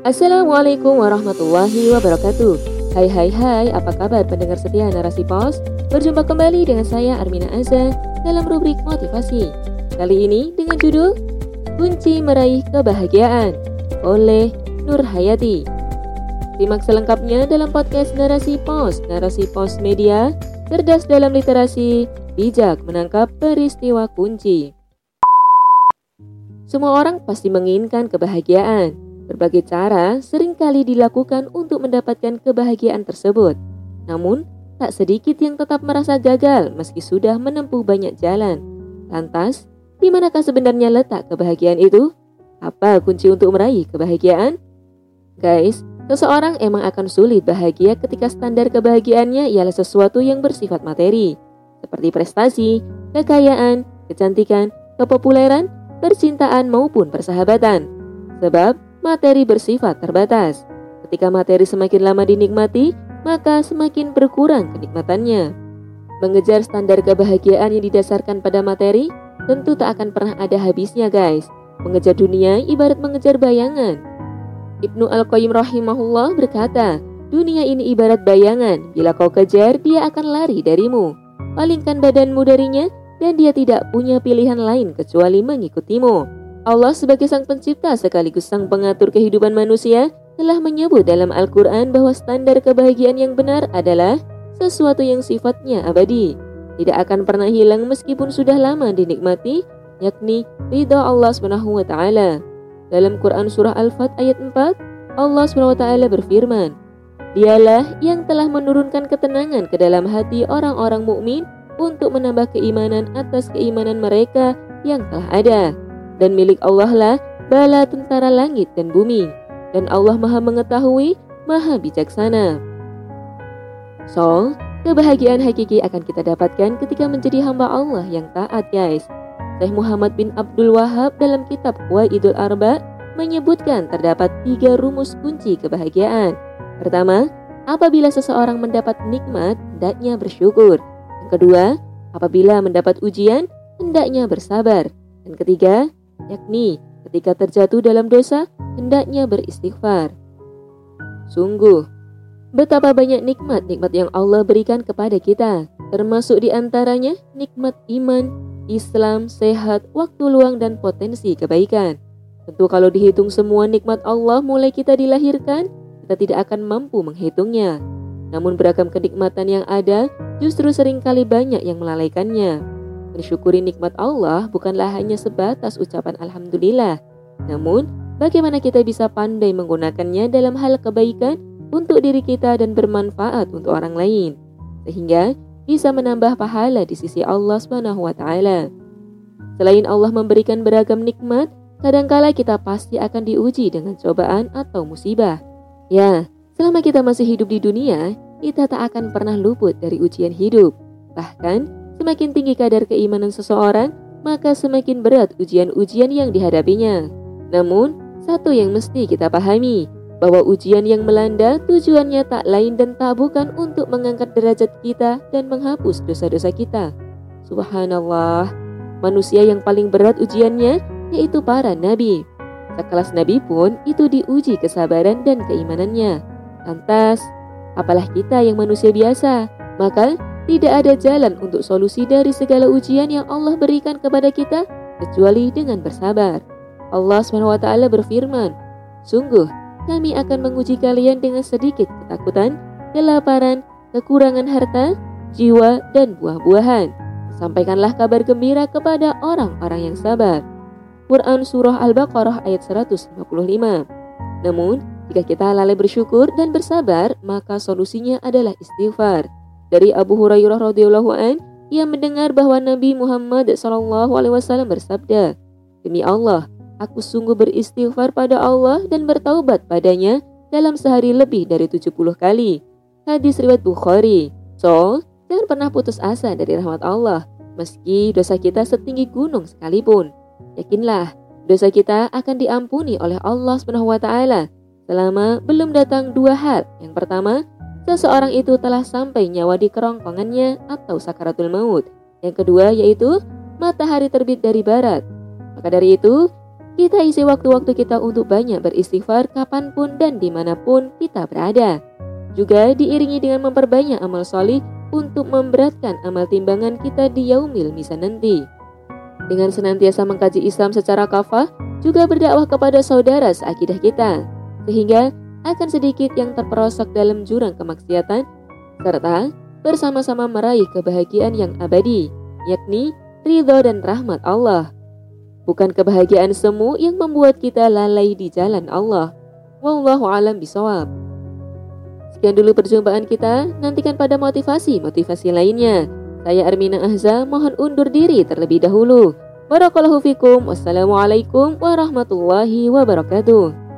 Assalamualaikum warahmatullahi wabarakatuh. Hai, apa kabar pendengar setia Narasi POS? Berjumpa kembali dengan saya Armina Anza dalam rubrik motivasi. Kali ini dengan judul Kunci Meraih Kebahagiaan oleh Nur Hayati. Simak selengkapnya dalam podcast Narasi POS, Narasi POS Media, cerdas dalam literasi, bijak menangkap peristiwa kunci. Semua orang pasti menginginkan kebahagiaan. Berbagai cara seringkali dilakukan untuk mendapatkan kebahagiaan tersebut. Namun, tak sedikit yang tetap merasa gagal meski sudah menempuh banyak jalan. Lantas, di manakah sebenarnya letak kebahagiaan itu? Apa kunci untuk meraih kebahagiaan? Guys, seseorang emang akan sulit bahagia ketika standar kebahagiaannya ialah sesuatu yang bersifat materi, seperti prestasi, kekayaan, kecantikan, kepopuleran, percintaan maupun persahabatan. Sebab, materi bersifat terbatas. Ketika materi semakin lama dinikmati, maka semakin berkurang kenikmatannya. Mengejar standar kebahagiaan yang didasarkan pada materi tentu tak akan pernah ada habisnya, guys. Mengejar dunia ibarat mengejar bayangan. Ibnu Al-Qayyim rahimahullah berkata, dunia ini ibarat bayangan. Bila kau kejar, dia akan lari darimu. Palingkan badanmu darinya, dan dia tidak punya pilihan lain kecuali mengikutimu. Allah sebagai sang pencipta sekaligus sang pengatur kehidupan manusia telah menyebut dalam Al-Qur'an bahwa standar kebahagiaan yang benar adalah sesuatu yang sifatnya abadi, tidak akan pernah hilang meskipun sudah lama dinikmati, yakni ridha Allah SWT. Dalam Quran surah Al-Fat ayat 4, Allah SWT berfirman, Dialah yang telah menurunkan ketenangan ke dalam hati orang-orang mukmin untuk menambah keimanan atas keimanan mereka yang telah ada. Dan milik Allah lah bala tentara langit dan bumi. Dan Allah maha mengetahui, maha bijaksana. So, kebahagiaan hakiki akan kita dapatkan ketika menjadi hamba Allah yang taat, guys. Syekh Muhammad bin Abdul Wahhab dalam kitab Kuwa Idul Arba menyebutkan terdapat 3 rumus kunci kebahagiaan. Pertama, apabila seseorang mendapat nikmat, hendaknya bersyukur. Yang kedua, apabila mendapat ujian, hendaknya bersabar. Dan ketiga, yakni ketika terjatuh dalam dosa, hendaknya beristighfar. Sungguh, betapa banyak nikmat-nikmat yang Allah berikan kepada kita. Termasuk diantaranya nikmat iman, Islam, sehat, waktu luang, dan potensi kebaikan. Tentu kalau dihitung semua nikmat Allah mulai kita dilahirkan, kita tidak akan mampu menghitungnya. Namun beragam kenikmatan yang ada justru seringkali banyak yang melalaikannya. Mensyukuri nikmat Allah bukanlah hanya sebatas ucapan Alhamdulillah. Namun, bagaimana kita bisa pandai menggunakannya dalam hal kebaikan untuk diri kita dan bermanfaat untuk orang lain, sehingga bisa menambah pahala di sisi Allah SWT. Selain Allah memberikan beragam nikmat, kadangkala kita pasti akan diuji dengan cobaan atau musibah. Ya, selama kita masih hidup di dunia, kita tak akan pernah luput dari ujian hidup. Bahkan, semakin tinggi kadar keimanan seseorang, maka semakin berat ujian-ujian yang dihadapinya. Namun, satu yang mesti kita pahami, bahwa ujian yang melanda tujuannya tak lain dan tak bukan untuk mengangkat derajat kita dan menghapus dosa-dosa kita. Subhanallah, manusia yang paling berat ujiannya yaitu para nabi. Sekelas nabi pun itu diuji kesabaran dan keimanannya. Lantas, apalah kita yang manusia biasa? Maka, tidak ada jalan untuk solusi dari segala ujian yang Allah berikan kepada kita kecuali dengan bersabar. Allah SWT berfirman, Sungguh, kami akan menguji kalian dengan sedikit ketakutan, kelaparan, kekurangan harta, jiwa, dan buah-buahan. Sampaikanlah kabar gembira kepada orang-orang yang sabar. Quran surah Al-Baqarah ayat 155. Namun, jika kita lalai bersyukur dan bersabar, maka solusinya adalah istighfar. Dari Abu Hurairah radhiyallahu an, ia mendengar bahwa Nabi Muhammad SAW bersabda, Demi Allah, aku sungguh beristighfar pada Allah dan bertaubat padanya dalam sehari lebih dari 70 kali. Hadis riwayat Bukhari. So, jangan pernah putus asa dari rahmat Allah, meski dosa kita setinggi gunung sekalipun. Yakinlah, dosa kita akan diampuni oleh Allah SWT selama belum datang 2 hal. Yang pertama, seseorang itu telah sampai nyawa di kerongkongannya atau sakaratul maut. Yang kedua yaitu matahari terbit dari barat. Maka dari itu, Kita isi waktu-waktu kita untuk banyak beristighfar kapanpun dan dimanapun kita berada. Juga diiringi dengan memperbanyak amal solih untuk memberatkan amal timbangan kita di yaumil mizan nanti. Dengan senantiasa mengkaji Islam secara kafah, juga berdakwah kepada saudara seakidah kita, sehingga akan sedikit yang terperosok dalam jurang kemaksiatan, serta bersama-sama meraih kebahagiaan yang abadi, yakni ridho dan rahmat Allah. Bukan kebahagiaan semu yang membuat kita lalai di jalan Allah. Wallahu a'lam bishawab. Sekian dulu perjumpaan kita, nantikan pada motivasi-motivasi lainnya. Saya Armina Anza mohon undur diri terlebih dahulu. Barakallahu fikum. Wassalamualaikum warahmatullahi wabarakatuh.